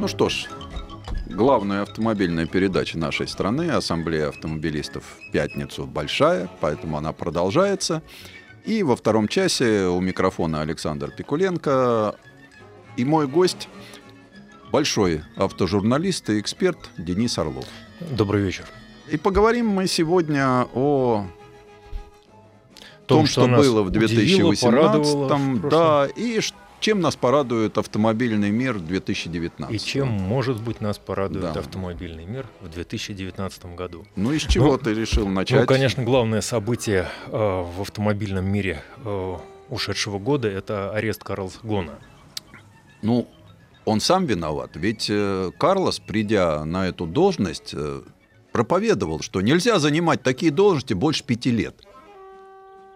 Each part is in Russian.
Ну что ж, главная автомобильная передача нашей страны, Ассамблея автомобилистов, в пятницу большая, поэтому она продолжается. И во втором часе у микрофона Александр Пикуленко и мой гость, большой автожурналист и эксперт Денис Орлов. Добрый вечер. И поговорим мы сегодня о том, что было в 2018-м, и что... Чем нас порадует автомобильный мир в 2019? И чем, может быть, нас порадует автомобильный мир в 2019 году? Ну и с чего ты решил начать? Ну, конечно, главное событие в автомобильном мире ушедшего года — это арест Карлоса Гона. Ну, он сам виноват. Ведь Карлос, придя на эту должность, проповедовал, что нельзя занимать такие должности больше 5 лет.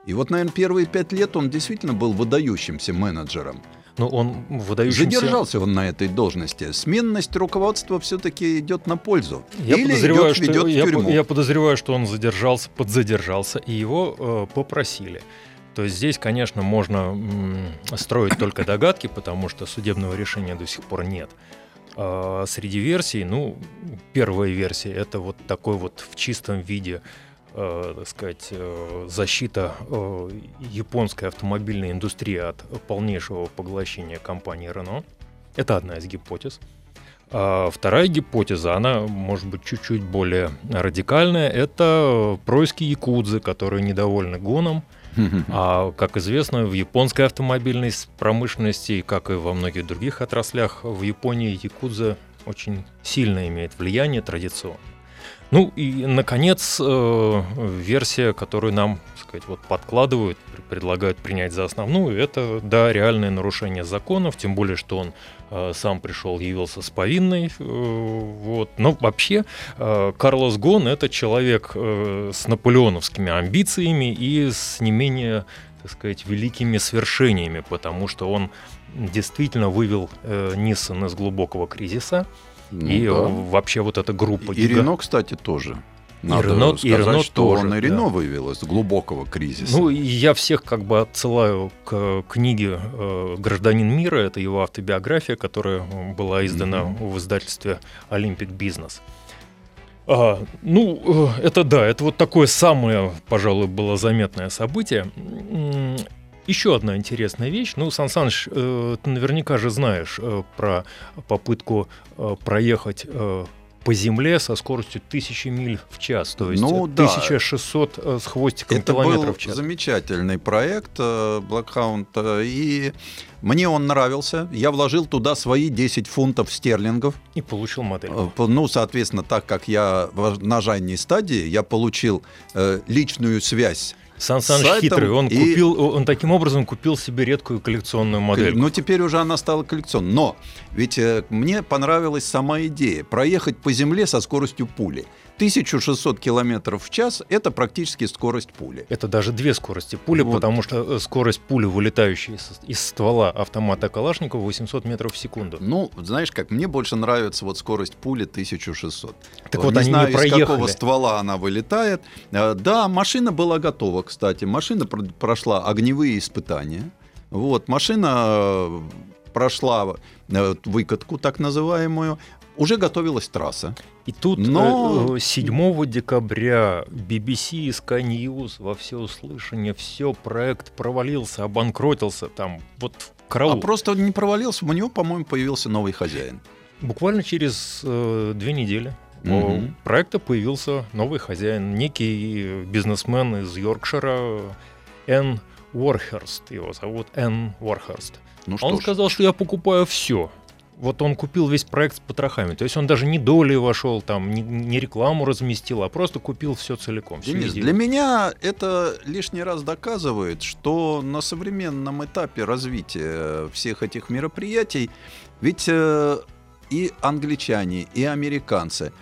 И вот, наверное, первые 5 лет он действительно был выдающимся менеджером. Но он выдающимся... Задержался он на этой должности. Сменность руководства все-таки идет на пользу. Я подозреваю, что он подзадержался, и его попросили. То есть здесь, конечно, можно строить только догадки, потому что судебного решения до сих пор нет. А среди версий, первая версия — это вот такой вот в чистом виде, так сказать, защита японской автомобильной индустрии от полнейшего поглощения компании Renault. Это одна из гипотез. Вторая гипотеза, она может быть чуть-чуть более радикальная, это происки якудзы, которые недовольны Гоном. А, как известно, в японской автомобильной промышленности, как и во многих других отраслях, в Японии якудза очень сильно имеет влияние традиционно. Ну и, наконец, версия, которую нам, так сказать, вот подкладывают, предлагают принять за основную, это, да, реальное нарушение законов, тем более, что он сам пришел, явился с повинной. Вот. Но вообще Карлос Гон — это человек с наполеоновскими амбициями и с не менее, так сказать, великими свершениями, потому что он действительно вывел Nissan из глубокого кризиса. Вообще вот эта группа... И Renault, кстати, тоже. Надо сказать, что он и Renault вывел из глубокого кризиса. Ну, я всех как бы отсылаю к книге «Гражданин мира». Это его автобиография, которая была издана в издательстве «Олимпик Бизнес». Это вот такое самое, пожалуй, было заметное событие. Еще одна интересная вещь. Сан Саныч, ты наверняка же знаешь про попытку проехать по земле со скоростью 1000 миль в час, то есть 1600 с хвостиком километров в час. Это был замечательный проект Blackhound, и мне он нравился. Я вложил туда свои 10 фунтов стерлингов. И получил модель. Соответственно, так как я на ранней стадии, я получил личную связь. Сан Саныч хитрый, он таким образом купил себе редкую коллекционную модель. Теперь уже она стала коллекционной. Но ведь мне понравилась сама идея проехать по земле со скоростью пули. 1600 километров в час — это практически скорость пули. Это даже две скорости пули, потому что скорость пули, вылетающей из ствола автомата Калашникова, 800 метров в секунду. Знаешь как, мне больше нравится скорость пули 1600. Так вот, не знаю, из какого ствола она вылетает. Да, машина была готова, кстати. Машина прошла огневые испытания. Машина прошла выкатку, так называемую. Уже готовилась трасса. И тут 7 декабря BBC и Sky News во всеуслышание, проект провалился, обанкротился, караул. А просто он не провалился, у него, по-моему, появился новый хозяин. Буквально через 2 недели у проекта появился новый хозяин, некий бизнесмен из Йоркшира, Энн Уорхерст, его зовут Энн Уорхерст. Он сказал, что я покупаю все. Он купил весь проект с потрохами. То есть он даже не долей вошел, не рекламу разместил, а просто купил все целиком. Денис, для меня это лишний раз доказывает, что на современном этапе развития всех этих мероприятий ведь и англичане, и американцы.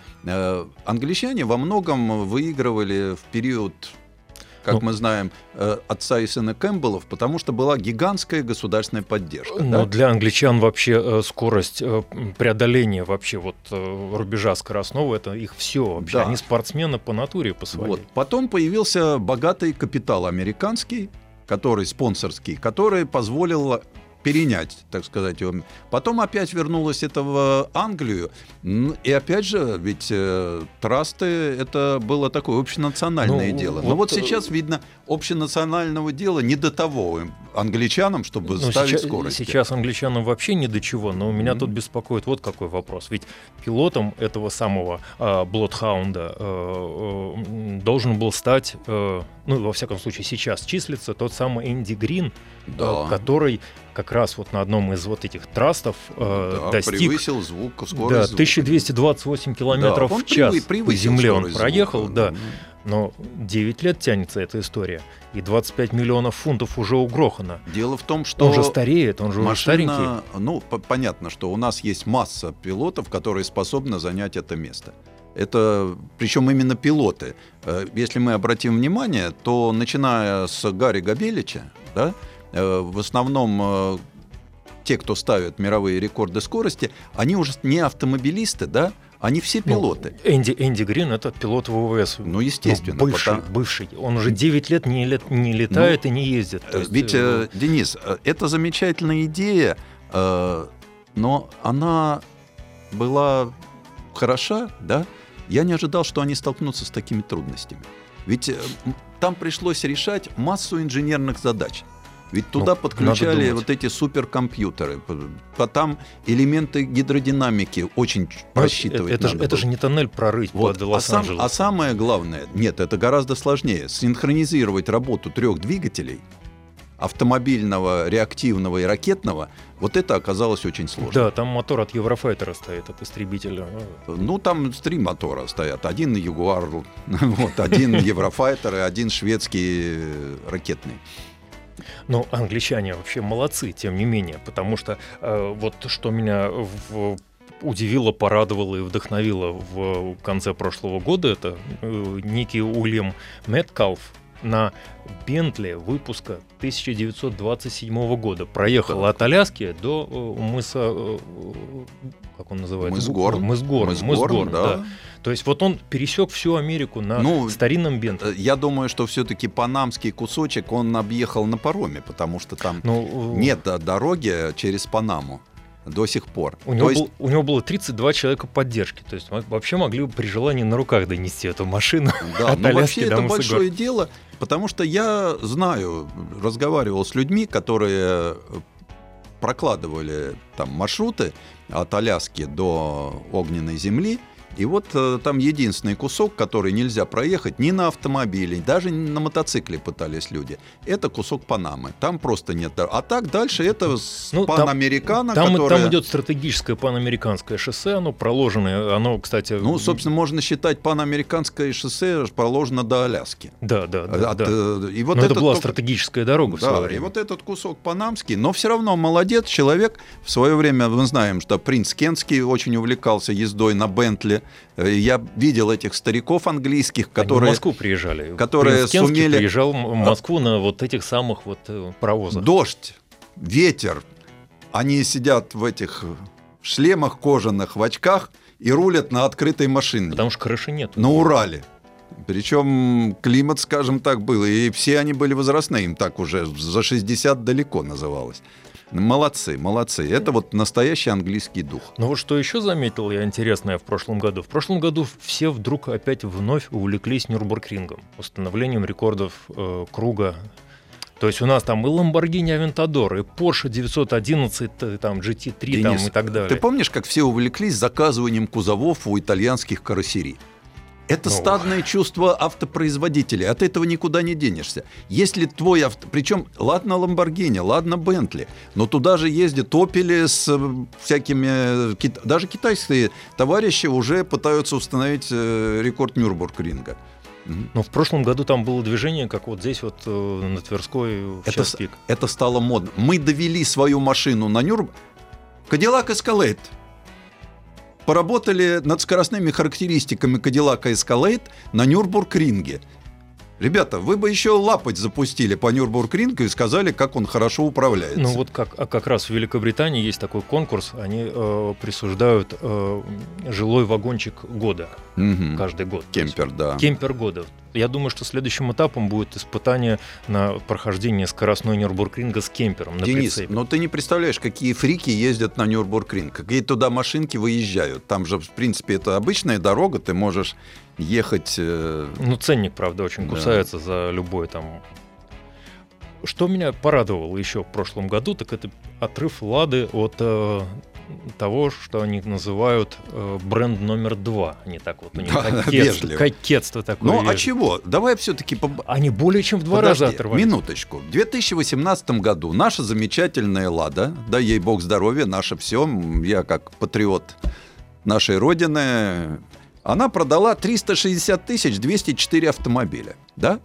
Англичане во многом выигрывали в период, как мы знаем, отца и сына Кэмпбеллов, потому что была гигантская государственная поддержка. Но да? Для англичан вообще скорость преодоления вообще вот рубежа скоростного — это их все вообще. Да. Они спортсмены по натуре, по своей. Вот. Потом появился богатый капитал американский, который спонсорский, который позволил перенять, так сказать, его. Потом опять вернулось это в Англию. И опять же, ведь трасты — это было такое общенациональное дело. Но вот сейчас, видно, общенационального дела не до того англичанам, чтобы ставить скорость. Сейчас англичанам вообще не до чего, но меня тут беспокоит вот какой вопрос. Ведь пилотом этого самого Блодхаунда должен был стать, во всяком случае сейчас числится, тот самый Энди Грин, который как раз вот на одном из вот этих трастов достиг... превысил звук, скорость звука. 1228 километров в час по земле он проехал, звука. Но 9 лет тянется эта история, и 25 миллионов фунтов уже угрохано. Дело в том, что... Он же стареет, он же машина, уже старенький. Понятно, что у нас есть масса пилотов, которые способны занять это место. Это, причем именно пилоты. Если мы обратим внимание, то начиная с Гарри Габелича, да, в основном те, кто ставят мировые рекорды скорости, они уже не автомобилисты, да? Они все пилоты. Энди Грин — это пилот ВВС. Естественно. Бывший. Он уже 9 лет не летает и не ездит. Ведь, Денис, это замечательная идея, но она была хороша, да? Я не ожидал, что они столкнутся с такими трудностями. Ведь там пришлось решать массу инженерных задач. Ведь туда подключали вот эти суперкомпьютеры. Там элементы гидродинамики очень просчитывать надо. Это же не тоннель прорыть под Лос-Анджелес. А самое главное, это гораздо сложнее. Синхронизировать работу 3 двигателей, автомобильного, реактивного и ракетного, вот это оказалось очень сложно. Да, там мотор от Еврофайтера стоит, от истребителя. Там 3 мотора стоят. Один Ягуар, один Еврофайтер и один шведский ракетный. Но англичане вообще молодцы, тем не менее, потому что вот что меня удивило, порадовало и вдохновило в конце прошлого года, это некий Уильям Меткалф на Бентли выпуска 1927 года проехал от Аляски до мыса, как он называется? Мыс Горн. То есть вот он пересек всю Америку на старинном Бентли. Я думаю, что все-таки панамский кусочек он объехал на пароме, потому что там нет дороги через Панаму. До сих пор. У него было 32 человека поддержки. То есть вообще могли бы при желании на руках донести эту машину. Да, но вообще это большое дело, потому что я знаю, разговаривал с людьми, которые прокладывали там маршруты от Аляски до Огненной земли. И вот там единственный кусок, который нельзя проехать ни на автомобиле, даже на мотоцикле пытались люди. Это кусок Панамы. Там просто нет. А так дальше это панамерикано. Там идет стратегическое панамериканское шоссе, оно проложено. Оно, кстати... собственно, можно считать, панамериканское шоссе проложено до Аляски. Да. И вот это была стратегическая дорога в свое время. И вот этот кусок панамский, но все равно молодец человек. В свое время мы знаем, что принц Кентский очень увлекался ездой на Бентли. Я видел этих стариков английских, которые... Они в Москву приезжали. Принц Кентский приезжал в Москву на вот этих самых вот паровозах. Дождь, ветер. Они сидят в этих шлемах кожаных, в очках и рулят на открытой машине. Потому что крыши нет. На Урале. Причем климат, скажем так, был. И все они были возрастные. Им так уже за 60 далеко называлось. Молодцы. Это вот настоящий английский дух. Но вот что еще заметил я интересное в прошлом году. В прошлом году все вдруг вновь увлеклись Нюрбургрингом, установлением рекордов круга. То есть у нас там и Lamborghini Aventador, и Porsche 911, там GT3, Денис, там и так далее. Ты помнишь, как все увлеклись заказыванием кузовов у итальянских карросерий? Это стадное чувство автопроизводителей. От этого никуда не денешься. Если твой авто... Причем, ладно Lamborghini, ладно Bentley, но туда же ездят Opel с всякими... Даже китайские товарищи уже пытаются установить рекорд Нюрбургринга. Но в прошлом году там было движение, как вот здесь вот на Тверской в час пик. Это стало модно. Мы довели свою машину на Нюрбург. Cadillac Escalade. поработали над скоростными характеристиками Cadillac Escalade на Нюрбург-ринге. Ребята, вы бы еще лапоть запустили по Нюрбург-рингу и сказали, как он хорошо управляется. Ну вот как раз в Великобритании есть такой конкурс, они присуждают жилой вагончик года каждый год. Кемпер, да. Кемпер года. Я думаю, что следующим этапом будет испытание на прохождение скоростной Нюрбург-ринга с кемпером на Денис, прицепе. Но ты не представляешь, какие фрики ездят на Нюрбург-ринг, какие туда машинки выезжают. Там же, в принципе, это обычная дорога, ты можешь ехать... Ну, ценник, правда, очень кусается за любой там... Что меня порадовало еще в прошлом году, так это отрыв «Лады» от... того, что они называют бренд номер 2. Они так вот, у них кокетство такое. Ну, а чего? Давай все-таки... Они более чем в два раза оторвались. Минуточку. В 2018 году наша замечательная «Лада», да ей бог здоровья, наше все, я как патриот нашей родины, она продала 360 204 автомобиля, да?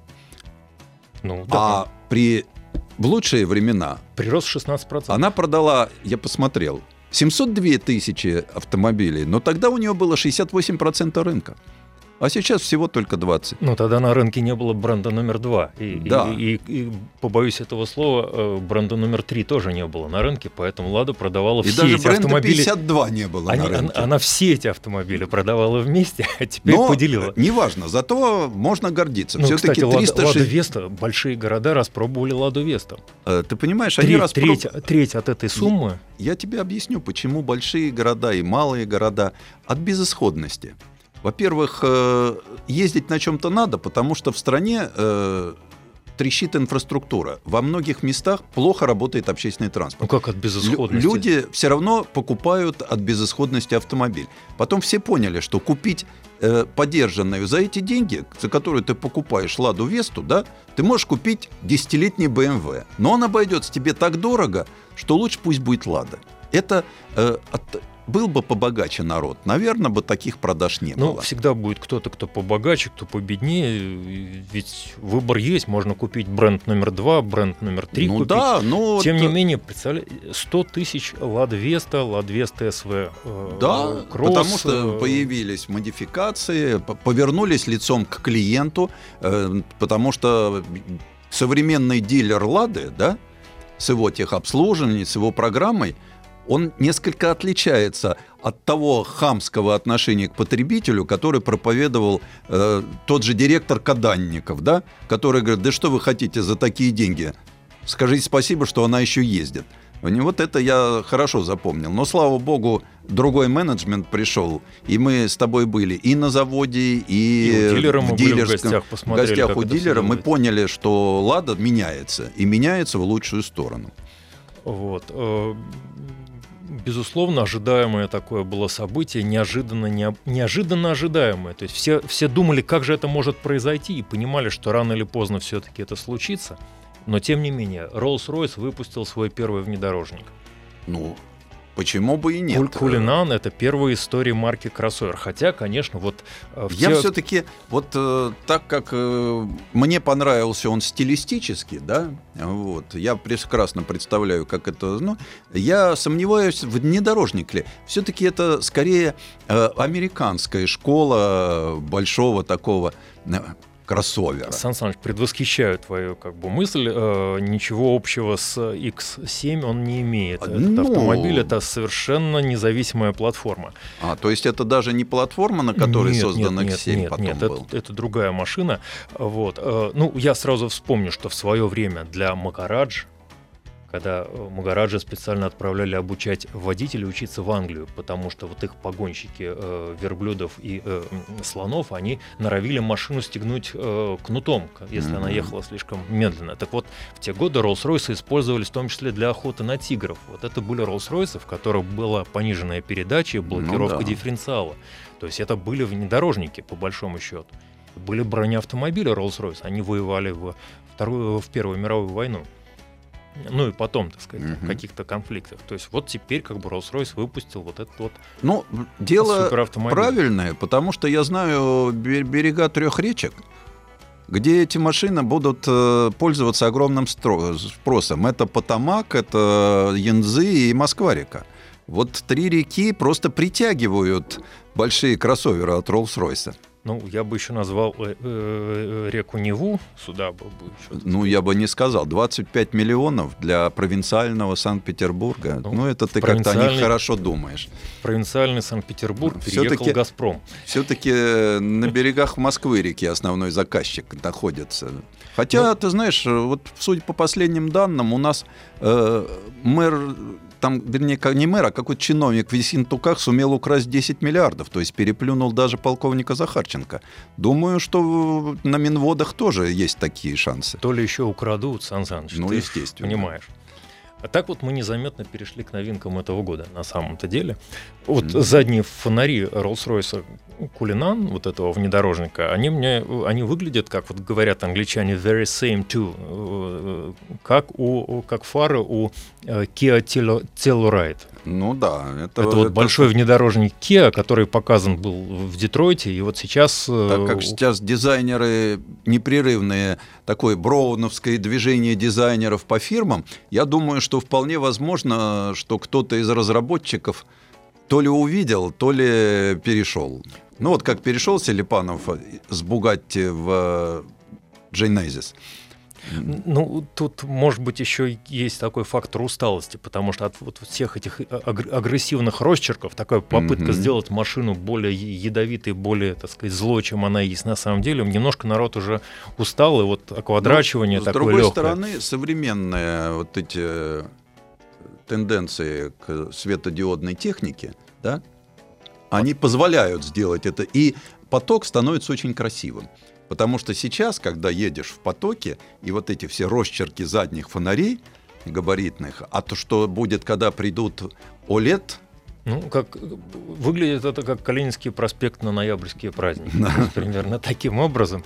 Ну, да. А в лучшие времена... Прирост 16%. Она продала, я посмотрел... 702 тысячи автомобилей, но тогда у нее было 68% рынка. А сейчас всего только 20%. Ну, тогда на рынке не было бренда номер 2. И побоюсь этого слова, бренда номер 3 тоже не было на рынке, поэтому «Лада» продавала все эти автомобили. И даже бренда 52 не было на рынке. Она все эти автомобили продавала вместе, а теперь поделила. Неважно, зато можно гордиться. Ну, все-таки кстати, «Лада Веста», большие города распробовали «Ладу Веста». Ты понимаешь, они распробовали... Треть от этой суммы... Я тебе объясню, почему большие города и малые города от безысходности. Во-первых, ездить на чем-то надо, потому что в стране трещит инфраструктура. Во многих местах плохо работает общественный транспорт. Ну как от безысходности? Люди все равно покупают от безысходности автомобиль. Потом все поняли, что купить подержанную за эти деньги, за которую ты покупаешь «Ладу Весту», да, ты можешь купить 10-летний BMW. Но он обойдется тебе так дорого, что лучше пусть будет «Лада». Это был бы побогаче народ, наверное, бы таких продаж не было. Ну, всегда будет кто-то, кто побогаче, кто победнее. Ведь выбор есть. Можно купить бренд номер 2, бренд номер 3 купить. Да, но... Тем не менее, представляете, 100 тысяч «Лада Веста», «Лада Веста СВ», да, «Кросс». Потому что появились модификации, повернулись лицом к клиенту, потому что современный дилер «Лады», да, с его техобслуживанием, с его программой, он несколько отличается от того хамского отношения к потребителю, который проповедовал тот же директор Каданников, да, который говорит, да что вы хотите за такие деньги? Скажите спасибо, что она еще ездит. Вот это я хорошо запомнил. Но, слава богу, другой менеджмент пришел, и мы с тобой были и на заводе, и в дилерском. В гостях у дилера мы поняли, что «Лада» меняется, и меняется в лучшую сторону. Вот. Безусловно, ожидаемое такое было событие, неожиданно ожидаемое. То есть все думали, как же это может произойти, и понимали, что рано или поздно все-таки это случится. Но, тем не менее, Rolls-Royce выпустил свой первый внедорожник. Ну, почему бы и нет? Cullinan — это первая история марки кроссовер. Хотя, конечно, вот... Я все-таки, вот так как мне понравился он стилистически, да, вот, я прекрасно представляю, как это... Ну, я сомневаюсь, внедорожник ли. Все-таки это скорее американская школа большого такого... кроссовера. Сан Саныч, предвосхищаю твою мысль. Ничего общего с X7 он не имеет. Этот автомобиль — это совершенно независимая платформа. То есть это даже не платформа, на которой создан X7 потом был? Нет, это другая машина. Вот. Ну, я сразу вспомню, что в свое время для Макараджи, когда Магараджа специально отправляли обучать водителей учиться в Англию, потому что вот их погонщики верблюдов и слонов, они норовили машину стегнуть кнутом, если она ехала слишком медленно. Так вот, в те годы Rolls-Royce использовались в том числе для охоты на тигров. Вот это были Rolls-Royce, в которых была пониженная передача и блокировка дифференциала. То есть это были внедорожники, по большому счету. Были бронеавтомобили Rolls-Royce, они воевали в Первую мировую войну. Ну и потом, так сказать, каких-то конфликтов. То есть вот теперь Rolls-Royce выпустил вот этот вот суперавтомобиль. Ну, дело правильное, потому что я знаю берега трех речек, где эти машины будут пользоваться огромным спросом. Это Потамак, это Янцзы и Москва-река. Вот три реки просто притягивают большие кроссоверы от Роллс-Ройса. Ну, я бы еще назвал реку Неву, сюда был бы еще. Ну, я бы не сказал. 25 миллионов для провинциального Санкт-Петербурга. Ну, это ты как-то о них хорошо думаешь. Провинциальный Санкт-Петербург переехал «Газпром». Все-таки на берегах Москвы реки основной заказчик находится. Хотя, ты знаешь, вот судя по последним данным, у нас мэр... Там, вернее, не мэр, а какой-то чиновник в Ессентуках сумел украсть 10 миллиардов, то есть переплюнул даже полковника Захарченко. Думаю, что на Минводах тоже есть такие шансы. То ли еще украдут, Сан Саныч, ну, ты естественно. Понимаешь. А так вот мы незаметно перешли к новинкам этого года, на самом-то деле. Вот задние фонари Rolls-Royce Cullinan, вот этого внедорожника, они выглядят, как вот говорят англичане, very same too, как фары у Kia Telluride. Ну да. Это большой внедорожник Kia, который показан был в Детройте, и вот сейчас... Так как сейчас дизайнеры непрерывные, такое броуновское движение дизайнеров по фирмам, я думаю, что вполне возможно, что кто-то из разработчиков то ли увидел, то ли перешел. Ну вот как перешел Селипанов с Bugatti в Genesis. Ну, тут, может быть, еще есть такой фактор усталости, потому что от вот всех этих агрессивных росчерков такая попытка сделать машину более ядовитой, более, так сказать, злой, чем она есть на самом деле, немножко народ уже устал, и вот оквадрачивание такое легкое. С другой стороны, современные вот эти тенденции к светодиодной технике, да, они позволяют сделать это, и поток становится очень красивым. Потому что сейчас, когда едешь в потоке, и вот эти все росчерки задних фонарей габаритных, а то, что будет, когда придут OLED... Ну, как выглядит это как Калининский проспект на ноябрьские праздники, примерно таким образом.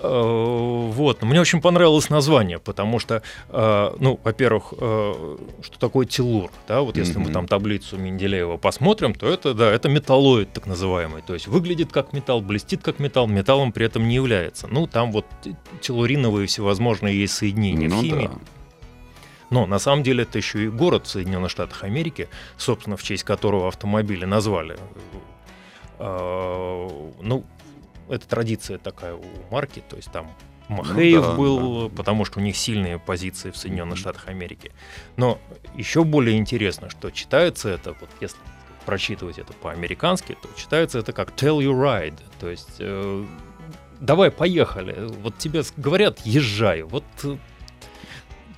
Вот. Мне очень понравилось название, потому что, ну, во-первых, что такое теллур, да, вот если мы там таблицу Менделеева посмотрим, то это, да, это металлоид так называемый, то есть выглядит как металл, блестит как металл, металлом при этом не является. Ну, там вот теллуриновые всевозможные есть соединения в химии. Да. Но на самом деле это еще и город в Соединенных Штатах Америки, собственно, в честь которого автомобили назвали. Ну, это традиция такая у марки, то есть там Махеев был. Потому что у них сильные позиции в Соединенных Штатах Америки. Но еще более интересно, что читается это, вот если прочитывать это по-американски, то читается это как Telluride, то есть давай, поехали, вот тебе говорят, езжай, вот...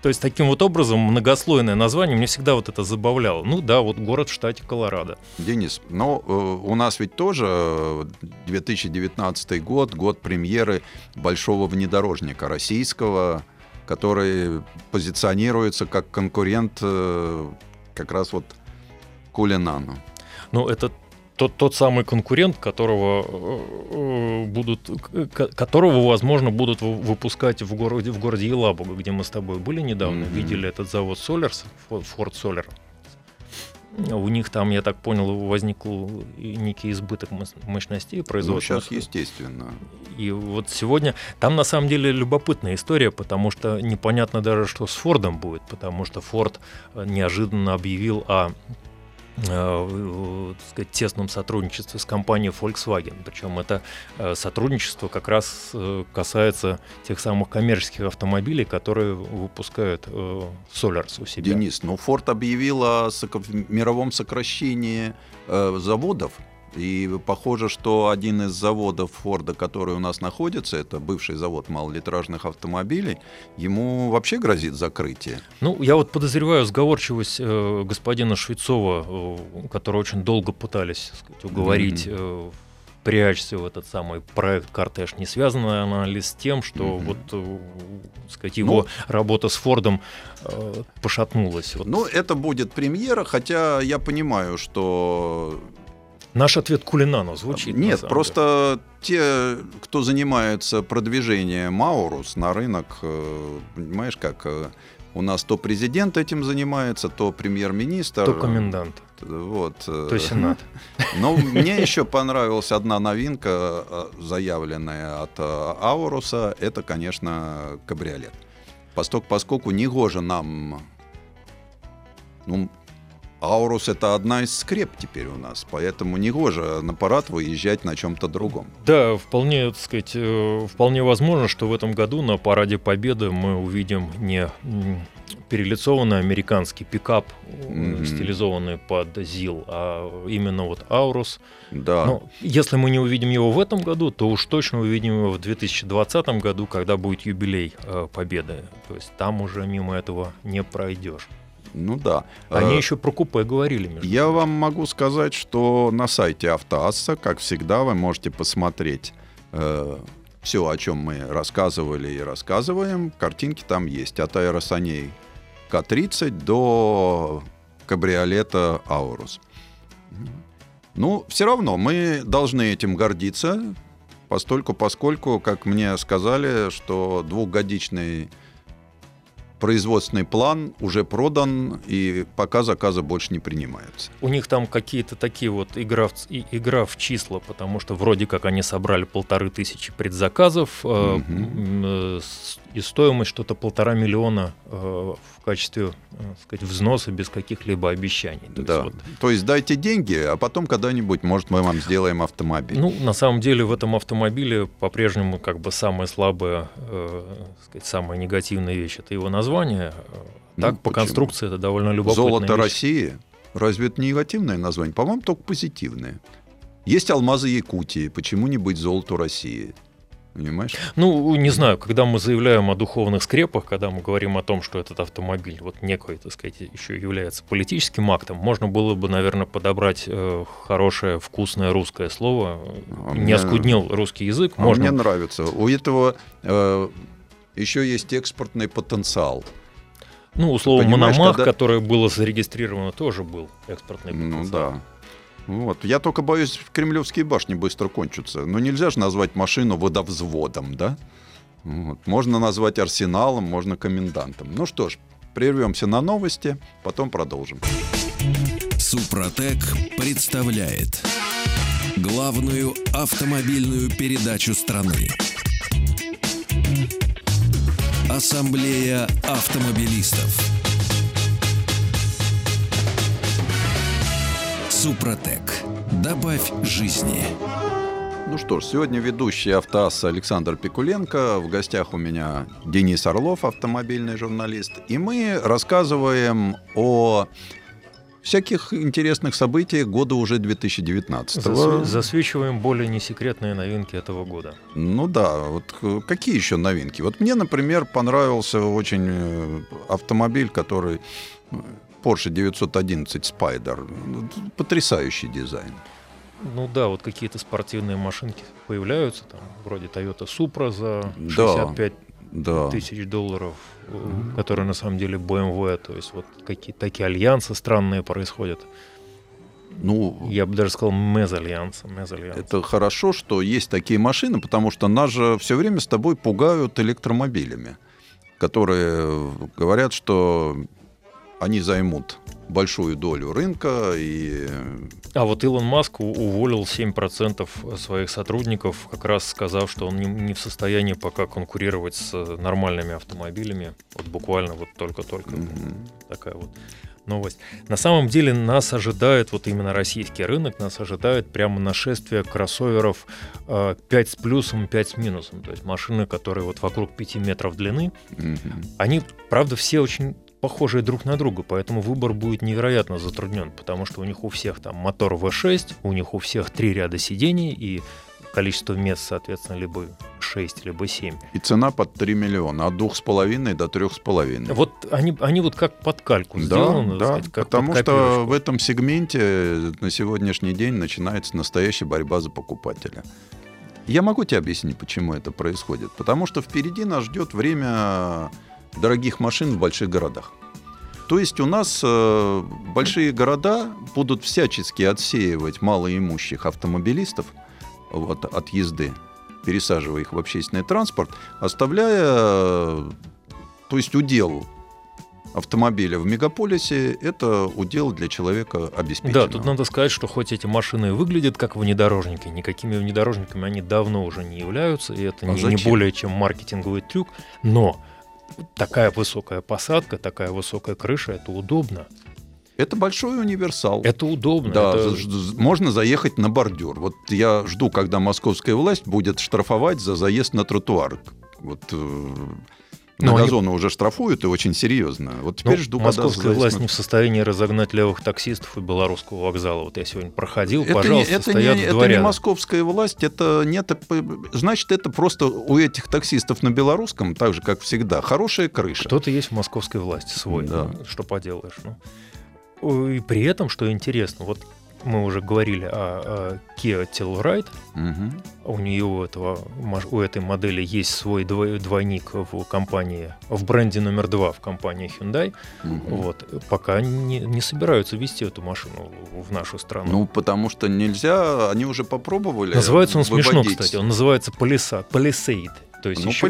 То есть таким вот образом многослойное название, мне всегда вот это забавляло. Ну да, вот город в штате Колорадо. Денис, но у нас ведь тоже 2019 год, год премьеры большого внедорожника российского, который позиционируется как конкурент как раз вот Cullinan. Ну это... Тот самый конкурент, которого, возможно, будут выпускать в городе Елабуга, где мы с тобой были недавно, видели этот завод Solers, Ford Soler. У них там, я так понял, возник некий избыток мощностей производства. Ну, сейчас, естественно. И вот сегодня... Там, на самом деле, любопытная история, потому что непонятно даже, что с Фордом будет, потому что Форд неожиданно объявил о тесном сотрудничестве с компанией Volkswagen. Причем это сотрудничество как раз касается тех самых коммерческих автомобилей, которые выпускают Solers у себя. Денис, но Ford объявил о мировом сокращении заводов. И похоже, что один из заводов Форда, который у нас находится, это бывший завод малолитражных автомобилей, ему вообще грозит закрытие. Ну, я вот подозреваю сговорчивость господина Швецова, которого очень долго пытались, так сказать, уговорить прячься в этот самый проект «Кортеж». Не связана она ли с тем, что так сказать, его работа с Фордом пошатнулась? Вот. Ну, это будет премьера, хотя я понимаю, что... Наш ответ Cullinan звучит. Нет, просто те, кто занимается продвижением Аурус на рынок, понимаешь, как у нас то президент этим занимается, то премьер-министр. То комендант. Вот. То сенат. Но мне еще понравилась одна новинка, заявленная от Ауруса, это, конечно, кабриолет. Поскольку негоже нам... Ну, Аурус — это одна из скреп теперь у нас, поэтому негоже на парад выезжать на чем-то другом. Да, вполне, так сказать, вполне возможно, что в этом году на параде Победы мы увидим не перелицованный американский пикап, стилизованный под ЗИЛ, а именно вот Аурус. Да. Но если мы не увидим его в этом году, то уж точно увидим его в 2020 году, когда будет юбилей Победы. То есть там уже мимо этого не пройдешь. Ну да. Они еще про купе говорили. Я вам могу сказать, что на сайте Автоасса, как всегда, вы можете посмотреть все, о чем мы рассказывали и рассказываем. Картинки там есть. От аэросаней К-30 до кабриолета Аурус. Ну, все равно мы должны этим гордиться, поскольку, как мне сказали, что двухгодичный производственный план уже продан, и пока заказы больше не принимаются. У них там какие-то такие вот игра в числа, потому что вроде как они собрали 1500 предзаказов, и стоимость что-то 1,5 миллиона в качестве, так сказать, взноса без каких-либо обещаний. То, да. То есть дайте деньги, а потом когда-нибудь, может, мы вам сделаем автомобиль. Ну, на самом деле в этом автомобиле по-прежнему как бы самая слабая, так сказать, самая негативная вещь — это его название. Так, ну, по конструкции это довольно любопытная «Золото вещь. России». Разве это не негативное название? По-моему, только позитивное. Есть «Алмазы Якутии». Почему не быть «Золоту России»? Понимаешь? Ну, не знаю, когда мы заявляем о духовных скрепах, когда мы говорим о том, что этот автомобиль вот некой, так сказать, еще является политическим актом, можно было бы, наверное, подобрать хорошее, вкусное русское слово. Не оскуднил русский язык. Мне нравится. У этого... еще есть экспортный потенциал. Ну, у слова «Мономах», которое было зарегистрировано, тоже был экспортный потенциал. Ну да. Вот. Я только боюсь, кремлевские башни быстро кончатся. Но нельзя же назвать машину водовзводом, да? Вот. Можно назвать арсеналом, можно комендантом. Ну что ж, прервемся на новости, потом продолжим. Супротек представляет главную автомобильную передачу страны. Ассамблея автомобилистов. Супротек. Добавь жизни. Ну что ж, сегодня ведущий Автоасса Александр Пикуленко. В гостях у меня Денис Орлов, автомобильный журналист. И мы рассказываем о всяких интересных событий года уже 2019-го. Засвечиваем более несекретные новинки этого года. Ну да, вот какие еще новинки? Вот мне, например, понравился очень автомобиль, который Porsche 911 Spyder. Потрясающий дизайн. Ну да, вот какие-то спортивные машинки появляются, там, вроде Toyota Supra за 65 тысяч долларов, которые на самом деле BMW, то есть вот какие-то такие альянсы странные происходят. Ну, я бы даже сказал, мезальянсы. Это хорошо, что есть такие машины, потому что нас же все время с тобой пугают электромобилями, которые говорят, что они займут большую долю рынка. А вот Илон Маск уволил 7% своих сотрудников, как раз сказав, что он не в состоянии пока конкурировать с нормальными автомобилями. Вот буквально вот только-только такая вот новость. На самом деле нас ожидает, вот именно российский рынок, нас ожидает прямо нашествие кроссоверов 5 с плюсом, 5 с минусом. То есть машины, которые вот вокруг 5 метров длины, они, правда, все очень похожие друг на друга, поэтому выбор будет невероятно затруднен, потому что у них у всех там мотор V6, у них у всех 3 ряда сидений и количество мест, соответственно, либо 6, либо 7. И цена под 3 миллиона, от 2,5 до 3,5. Вот они вот как под кальку сделаны. Да, сказать, потому что в этом сегменте на сегодняшний день начинается настоящая борьба за покупателя. Я могу тебе объяснить, почему это происходит. Потому что впереди нас ждет время дорогих машин в больших городах. То есть у нас большие города будут всячески отсеивать малоимущих автомобилистов от езды, пересаживая их в общественный транспорт, оставляя, то есть удел автомобиля в мегаполисе — это удел для человека обеспеченного. Да, тут надо сказать, что хоть эти машины выглядят как внедорожники, никакими внедорожниками они давно уже не являются, и это не более чем маркетинговый трюк, но такая высокая посадка, такая высокая крыша — это удобно. Это большой универсал. Это удобно. Да, это... Можно заехать на бордюр. Вот я жду, когда московская власть будет штрафовать за заезд на тротуар. Вот... Но на газоны уже штрафуют, и очень серьезно. Вот теперь жду подачи. Московская власть не в состоянии разогнать левых таксистов и Белорусского вокзала. Вот я сегодня проходил, это пожалуйста, не, это стоят не, дворяне. Это не московская власть, это нет. Значит, это просто у этих таксистов на Белорусском, так же, как всегда, хорошая крыша. Кто-то есть в московской власти свой, да. Что поделаешь. Ну. И при этом, что интересно, вот мы уже говорили о Kia Telluride. Угу. У нее у этой модели есть свой двойник в компании, в бренде номер 2 в компании Hyundai. Угу. Вот, пока не собираются везти эту машину в нашу страну. Ну, потому что нельзя, они уже попробовали. Называется он смешно, кстати. Он называется Palisade. То есть еще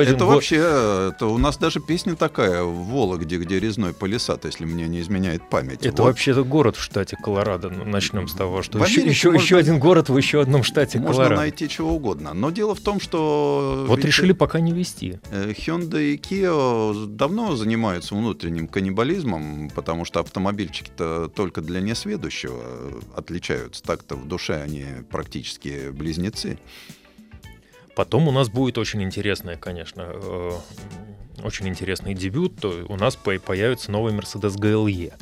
один... Это вообще, это у нас даже песня такая в Вологде, где резной палисад, если мне не изменяет память. Это вообще-то город в штате Колорадо. Начнем с того, что еще один город в еще одном штате Колорадо. Можно найти чего угодно. Но дело в том, что... Вот решили пока не везти. Hyundai и Kia давно занимаются внутренним каннибализмом, потому что автомобильчики-то только для несведущего отличаются. Так-то в душе они практически близнецы. Потом у нас будет очень интересный, конечно, очень интересный дебют. То у нас появится новый Mercedes GLE.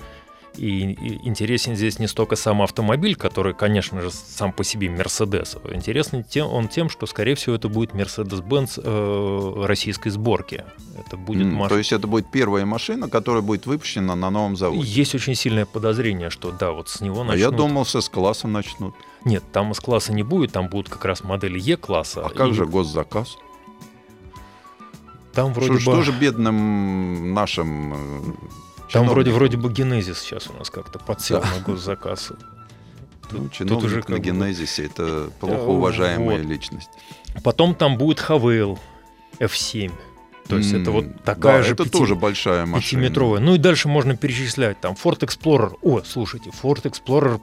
И интересен здесь не столько сам автомобиль, который, конечно же, сам по себе Mercedes. Интересен он тем, что, скорее всего, это будет Mercedes-Benz российской сборки. Это будет то есть это будет первая машина, которая будет выпущена на новом заводе. Есть очень сильное подозрение, что да, вот с него начнут. А я думал, с S-класса начнут. Нет, там S-класса не будет, там будут как раз модели E-класса. А как же госзаказ? Там вроде что же бедным нашим... Там вроде бы Генезис сейчас у нас как-то подсел на госзаказ. Ну, чиновник уже на Генезисе — это плохо уважаемая личность. Потом там будет Хавейл F7. То есть это вот такая же пятиметровая. Ну и дальше можно перечислять. Там Ford Explorer. О, слушайте, Ford Explorer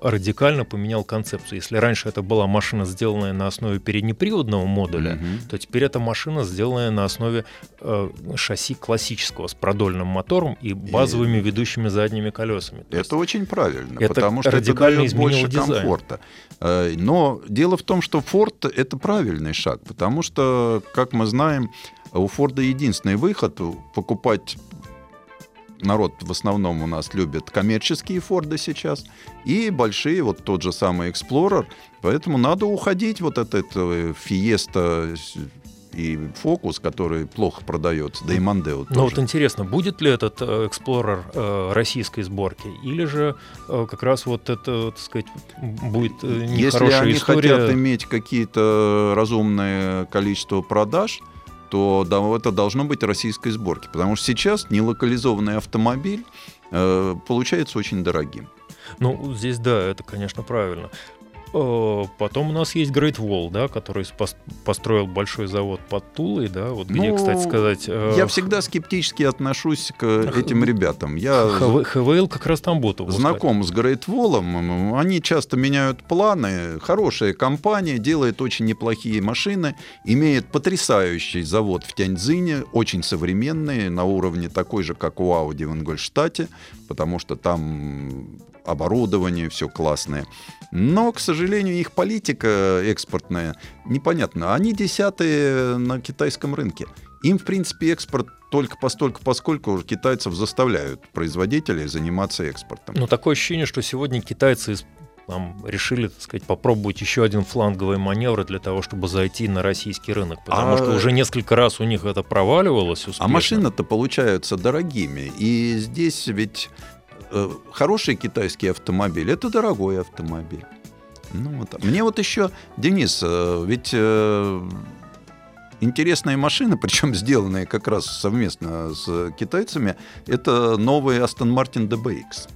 радикально поменял концепцию. Если раньше это была машина, сделанная на основе переднеприводного модуля, то теперь это машина, сделанная на основе шасси классического с продольным мотором и базовыми ведущими задними колесами. Это очень правильно, потому что это дает больше комфорта. Но дело в том, что Ford — это правильный шаг, потому что, как мы знаем, у Форда единственный выход — покупать... Народ в основном у нас любит коммерческие Форды сейчас и большие, вот тот же самый Explorer. Поэтому надо уходить вот от этого Fiesta и Focus, который плохо продается, да и Mondeo тоже. Но вот интересно, будет ли этот Explorer российской сборки, или же как раз вот это, так сказать, будет нехорошая история? Если они хотят иметь какие-то разумное количество продаж, то это должно быть российской сборки. Потому что сейчас нелокализованный автомобиль получается очень дорогим. Ну, здесь да, это, конечно, правильно. Потом у нас есть Great Wall, да, который построил большой завод под Тулой, да, вот где, кстати сказать... Я всегда скептически отношусь к этим ребятам. ХВЛ как раз там будет. Знаком с Great Wall, они часто меняют планы, хорошая компания, делает очень неплохие машины, имеет потрясающий завод в Тяньцзине, очень современный, на уровне такой же, как у Audi в Ингольштадте, потому что там... оборудование, все классное. Но, к сожалению, их политика экспортная непонятна. Они 10-е на китайском рынке. Им, в принципе, экспорт только постольку, поскольку китайцев заставляют производителей заниматься экспортом. Но такое ощущение, что сегодня китайцы решили, так сказать, попробовать еще один фланговый маневр для того, чтобы зайти на российский рынок, потому что уже несколько раз у них это проваливалось успешно. А машины-то получаются дорогими. И здесь ведь... Хороший китайский автомобиль — это дорогой автомобиль. Мне вот еще, Денис, ведь интересная машина, причем сделанная как раз совместно с китайцами, это новый Aston Martin DBX.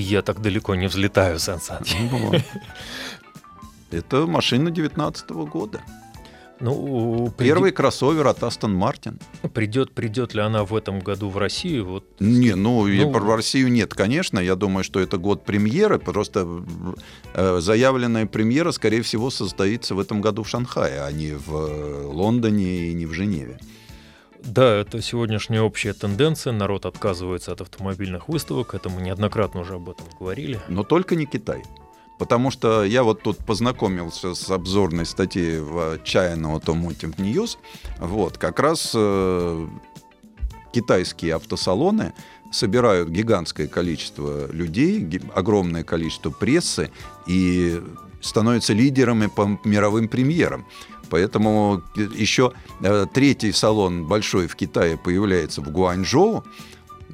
Я так далеко не взлетаю, Сан Саныч. Это машина 2019 года. Первый кроссовер от Aston Martin. Придет ли она в этом году в Россию? Вот. Не, в Россию нет, конечно. Я думаю, что это год премьеры. Просто заявленная премьера, скорее всего, состоится в этом году в Шанхае, а не в Лондоне и не в Женеве. Да, это сегодняшняя общая тенденция. Народ отказывается от автомобильных выставок. Это мы неоднократно уже об этом говорили. Но только не Китай. Потому что я вот тут познакомился с обзорной статьей в China Automotive News. Вот, как раз китайские автосалоны собирают гигантское количество людей, огромное количество прессы и становятся лидерами по мировым премьерам. Поэтому еще третий салон большой в Китае появляется в Гуанчжоу,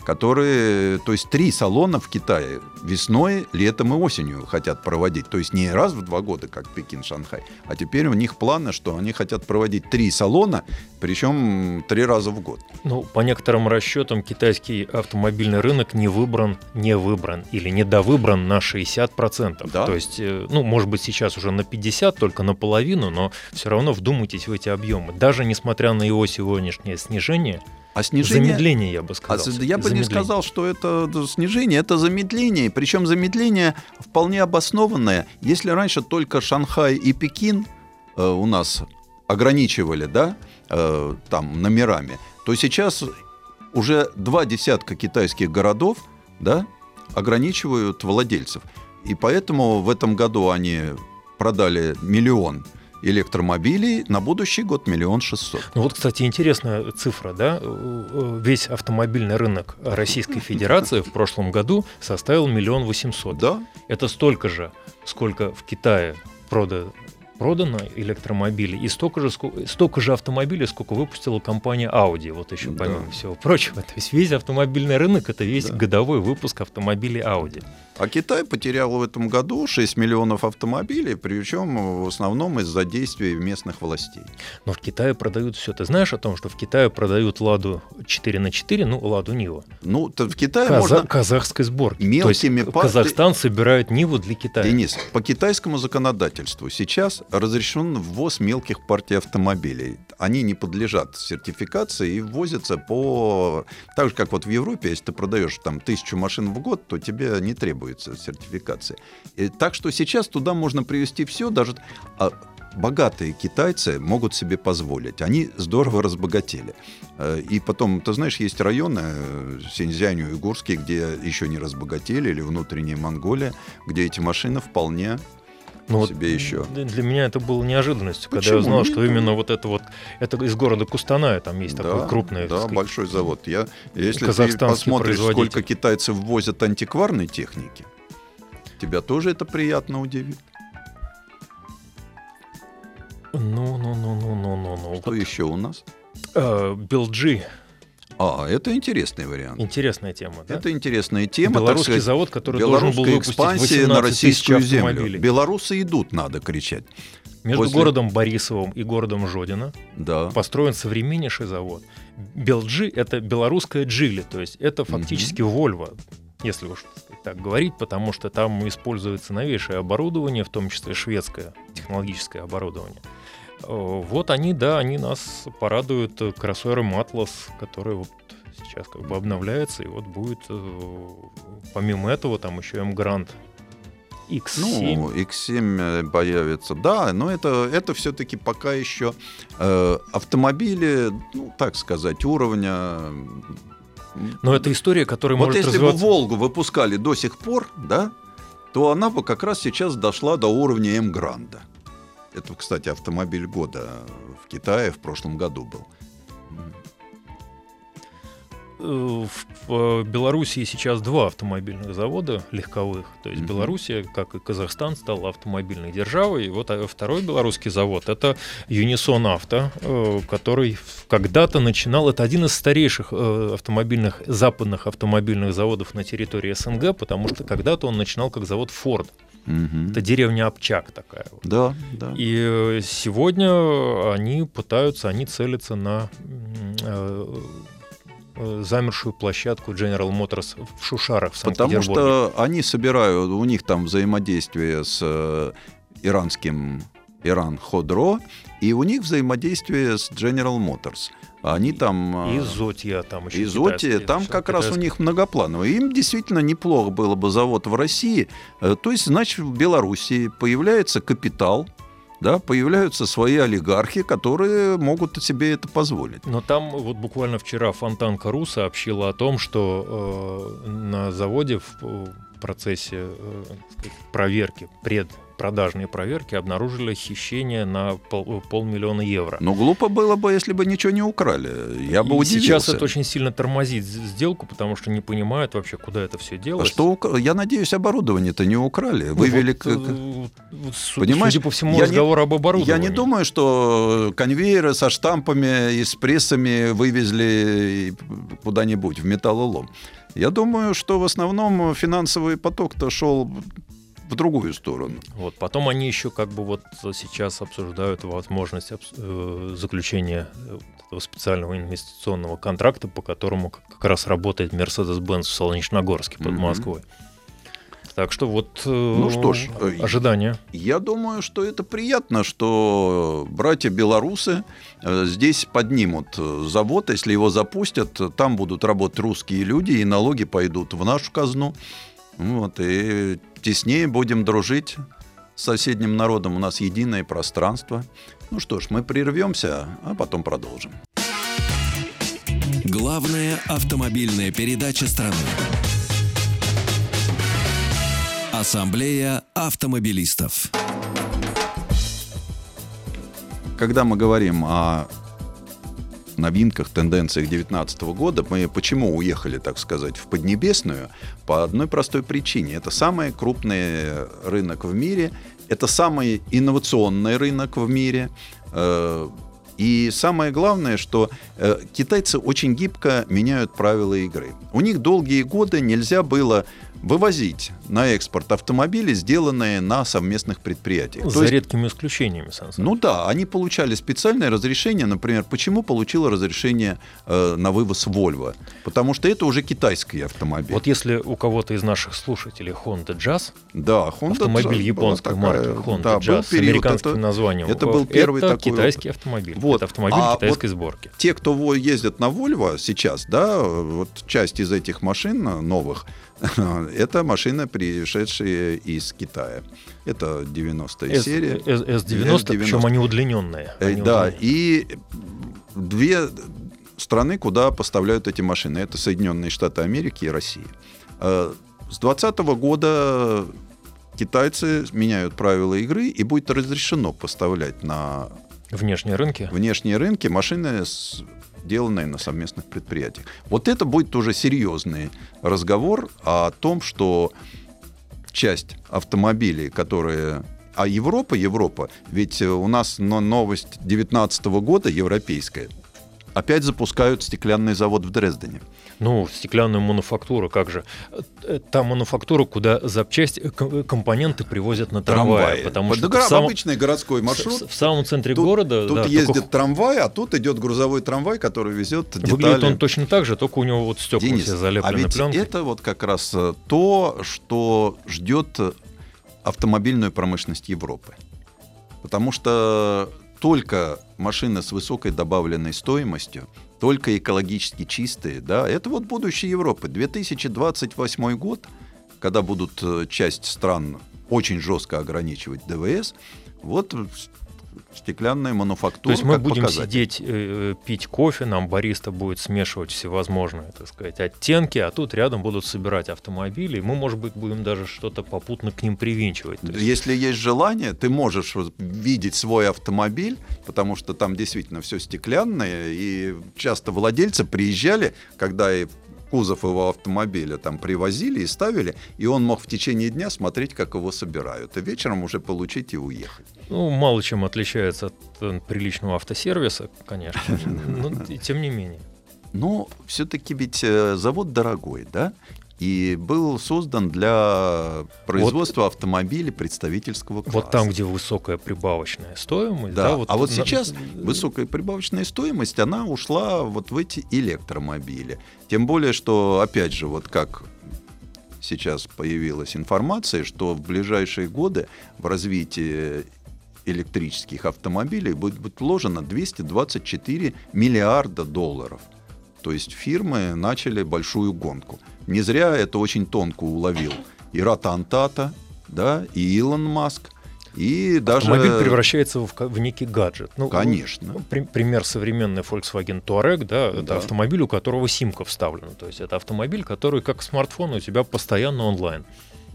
которые, то есть 3 салона в Китае весной, летом и осенью хотят проводить. То есть не раз в 2 года, как Пекин, Шанхай, а теперь у них планы, что они хотят проводить 3 салона, причем 3 раза в год. Ну, по некоторым расчетам, китайский автомобильный рынок не выбран или недовыбран на 60%. Да? То есть, ну, может быть, сейчас уже на 50%, только наполовину, но все равно вдумайтесь в эти объемы. Даже несмотря на его сегодняшнее снижение, замедление, я бы сказал. Я бы не сказал, что это снижение, это замедление. Причем замедление вполне обоснованное. Если раньше только Шанхай и Пекин у нас ограничивали, да, там номерами, то сейчас уже 2 десятка китайских городов, да, ограничивают владельцев. И поэтому в этом году они продали 1 миллион электромобилей, на будущий год 1 600 000. Ну вот, кстати, интересная цифра, да? Весь автомобильный рынок Российской Федерации в прошлом году составил 1 800 000. Да. Это столько же, сколько в Китае продано электромобилей, и столько же автомобилей, сколько выпустила компания Audi, вот еще помимо всего прочего. То есть весь автомобильный рынок — это весь годовой выпуск автомобилей Audi. А Китай потерял в этом году 6 миллионов автомобилей, причем в основном из-за действий местных властей. Но в Китае продают все. Ты знаешь о том, что в Китае продают «Ладу 4x4», ну, «Ладу Нива». Ну, в Китае можно... Казахской сборки. Мелкими партиями. Казахстан собирает «Ниву» для Китая. Денис, по китайскому законодательству сейчас разрешен ввоз мелких партий автомобилей. Они не подлежат сертификации и ввозятся по... Так же, как вот в Европе, если ты продаешь там 1000 машин в год, то тебе не требуется сертификация. И так что сейчас туда можно привезти все, даже богатые китайцы могут себе позволить. Они здорово разбогатели. И потом, ты знаешь, есть районы, Синьцзянь, Уйгурские, где еще не разбогатели, или внутренняя Монголия, где эти машины вполне... Ну, себе вот еще. Для меня это было неожиданностью, когда я узнал, что именно вот это вот, это из города Кустаная, там есть такой крупный, да, сказать, большой завод. Если ты посмотришь, сколько китайцев ввозят антикварной техники, тебя тоже это приятно удивит. Что еще у нас? Белджи. Это интересный вариант. Интересная тема, да? Это интересная тема. Белорусский завод, который должен был выпустить 18 на российскую землю. Белорусы идут, надо кричать. Между городом Борисовым и городом Жодино построен современнейший завод. Белджи — это белорусская Джили, то есть это фактически Вольво, если уж так говорить, потому что там используется новейшее оборудование, в том числе шведское технологическое оборудование. Вот они, да, они нас порадуют кроссовером Atlas, который вот сейчас как бы обновляется, и вот будет, помимо этого, там еще Grand X7. Ну, X7 появится, да, но это все-таки пока еще автомобили, ну, так сказать, уровня... Но это история, которая может развиваться... Вот если бы «Волгу» выпускали до сих пор, да, то она бы как раз сейчас дошла до уровня М-Гранда. Это, кстати, автомобиль года в Китае в прошлом году был. В Белоруссии сейчас 2 автомобильных завода легковых. То есть Белоруссия, как и Казахстан, стала автомобильной державой. И вот второй белорусский завод — это Юнисон Авто, который когда-то начинал... Это один из старейших автомобильных, западных автомобильных заводов на территории СНГ, потому что когда-то он начинал как завод Ford. Это деревня Обчак такая. Да, да. И сегодня они целятся на замершую площадку General Motors в Шушарах, в Санкт-Петербурге. Потому что они собирают, у них там взаимодействие с иранским Иран-Ходро, и у них взаимодействие с General Motors. Они там... Изотия, там как раз у них многоплановые. Им действительно неплохо было бы завод в России. То есть, значит, в Белоруссии появляется капитал, да, появляются свои олигархи, которые могут себе это позволить. Но там вот буквально вчера Фонтанка.ру сообщила о том, что на заводе в процессе проверки, предпродажной проверки, обнаружили хищение на €500 000. Но глупо было бы, если бы ничего не украли. Я бы удивился. Сейчас это очень сильно тормозит сделку, потому что не понимают вообще, куда это все делось. А что, я надеюсь, оборудование-то не украли. Вывели... Понимаешь, судя по всему, разговор об оборудовании. Я не думаю, что конвейеры со штампами и с прессами вывезли куда-нибудь в металлолом. Я думаю, что в основном финансовый поток-то шел в другую сторону. Вот, потом они еще как бы вот сейчас обсуждают возможность заключения этого специального инвестиционного контракта, по которому как раз работает Mercedes-Benz в Солнечногорске под Москвой. Так что вот ну что ж, ожидания. Я думаю, что это приятно, что братья-белорусы здесь поднимут завод. Если его запустят, там будут работать русские люди, и налоги пойдут в нашу казну. Вот, и теснее будем дружить с соседним народом. У нас единое пространство. Ну что ж, мы прервемся, а потом продолжим. Главная автомобильная передача страны. Ассамблея автомобилистов. Когда мы говорим о новинках, тенденциях 2019 года, мы почему уехали, так сказать, в Поднебесную? По одной простой причине. Это самый крупный рынок в мире, это самый инновационный рынок в мире. И самое главное, что китайцы очень гибко меняют правила игры. У них долгие годы нельзя было вывозить на экспорт автомобили, сделанные на совместных предприятиях. За редкими исключениями, Сан Саныч. Ну да, они получали специальное разрешение. Например, почему получило разрешение на вывоз Volvo? Потому что это уже китайский автомобиль. Вот если у кого-то из наших слушателей Honda Jazz, да, Honda автомобиль Jazz, японской марки Honda Jazz с американским названием, это был первый это такой китайский автомобиль. Вот. Это автомобиль китайской сборки. Те, кто ездят на Volvo сейчас, да, вот часть из этих машин новых, это машины, пришедшие из Китая. Это 90-я серия. S90, причем они удлиненные. Да, и две страны, куда поставляют эти машины. Это Соединенные Штаты Америки и Россия. С 2020 года китайцы меняют правила игры, и будет разрешено поставлять на внешние рынки машины с... сделанные на совместных предприятиях. Вот это будет уже серьезный разговор о том, что часть автомобилей, которые... А Европа, ведь у нас новость 2019 года европейская. Опять запускают стеклянный завод в Дрездене. Ну, стеклянную мануфактуру, как же. Та мануфактура, куда запчасти, компоненты привозят на трамвае. Потому что обычный городской маршрут. В самом центре города. Тут ездит трамвай, а тут идет грузовой трамвай, который везет детали. Выглядит он точно так же, только у него вот стекла все залеплены пленкой. Это вот как раз то, что ждет автомобильную промышленность Европы. Потому что... только машины с высокой добавленной стоимостью, только экологически чистые, да, это вот будущее Европы. 2028 год, когда будут часть стран очень жестко ограничивать ДВС, вот стеклянная мануфактура. То есть мы будем сидеть, пить кофе, нам бариста будет смешивать всевозможные, так сказать, оттенки, а тут рядом будут собирать автомобили, и мы, может быть, будем даже что-то попутно к ним привинчивать. Если есть желание, ты можешь видеть свой автомобиль, потому что там действительно все стеклянное, и часто владельцы приезжали, когда и кузов его автомобиля там привозили и ставили, и он мог в течение дня смотреть, как его собирают, и вечером уже получить и уехать. Ну, мало чем отличается от приличного автосервиса, конечно, но тем не менее. Но все-таки ведь завод дорогой, да? И был создан для производства вот, автомобилей представительского класса. Вот там, где высокая прибавочная стоимость. Да. Да, вот, а вот сейчас высокая прибавочная стоимость, она ушла вот в эти электромобили. Тем более, что, опять же, вот как сейчас появилась информация, что в ближайшие годы в развитии электрических автомобилей будет вложено $224 миллиарда. То есть фирмы начали большую гонку. Не зря это очень тонко уловил и Рата Антата, да, и Илон Маск. И даже... Автомобиль превращается в некий гаджет. Ну, конечно. Пример современный Volkswagen Touareg, да, это автомобиль, у которого симка вставлена. То есть это автомобиль, который как смартфон у тебя постоянно онлайн.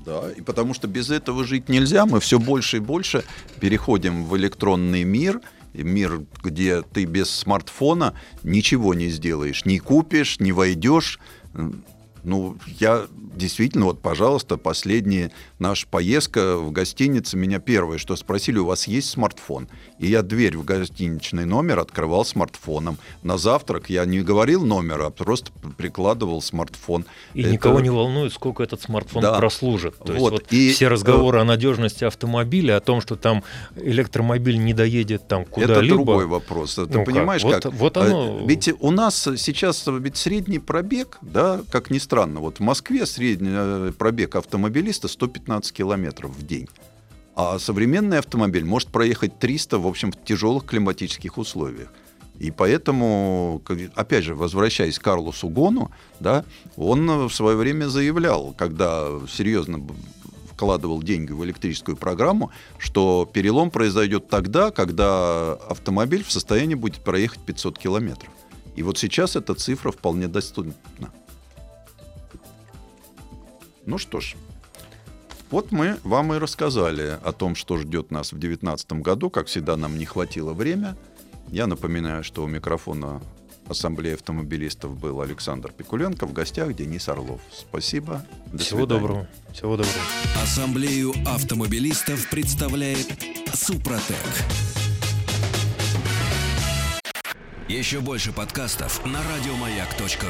Да, и потому что без этого жить нельзя. Мы все больше и больше переходим в электронный мир. Мир, где ты без смартфона ничего не сделаешь. Не купишь, не войдешь. Ну, я действительно, вот, пожалуйста, последняя наша поездка в гостинице, меня первое, что спросили, у вас есть смартфон? И я дверь в гостиничный номер открывал смартфоном. На завтрак я не говорил номер, а просто прикладывал смартфон. И это... никого не волнует, сколько этот смартфон прослужит. То есть вот и... все разговоры о надежности автомобиля, о том, что там электромобиль не доедет там куда-либо. Это другой вопрос. Ты понимаешь, как? Вот оно... Ведь у нас сейчас ведь средний пробег, да, как ни странно, вот в Москве средний пробег автомобилиста 115 километров в день. А современный автомобиль может проехать 300, в общем, в тяжелых климатических условиях. И поэтому, опять же, возвращаясь к Карлосу Гону, да, он в свое время заявлял, когда серьезно вкладывал деньги в электрическую программу, что перелом произойдет тогда, когда автомобиль в состоянии будет проехать 500 километров. И вот сейчас эта цифра вполне доступна. Ну что ж, вот мы вам и рассказали о том, что ждет нас в 2019 году. Как всегда, нам не хватило времени. Я напоминаю, что у микрофона Ассамблеи автомобилистов был Александр Пикуленко. В гостях Денис Орлов. Спасибо. До свидания. Доброго. Всего доброго. Ассамблею автомобилистов представляет Супротек. Еще больше подкастов на радиомаяк.ру.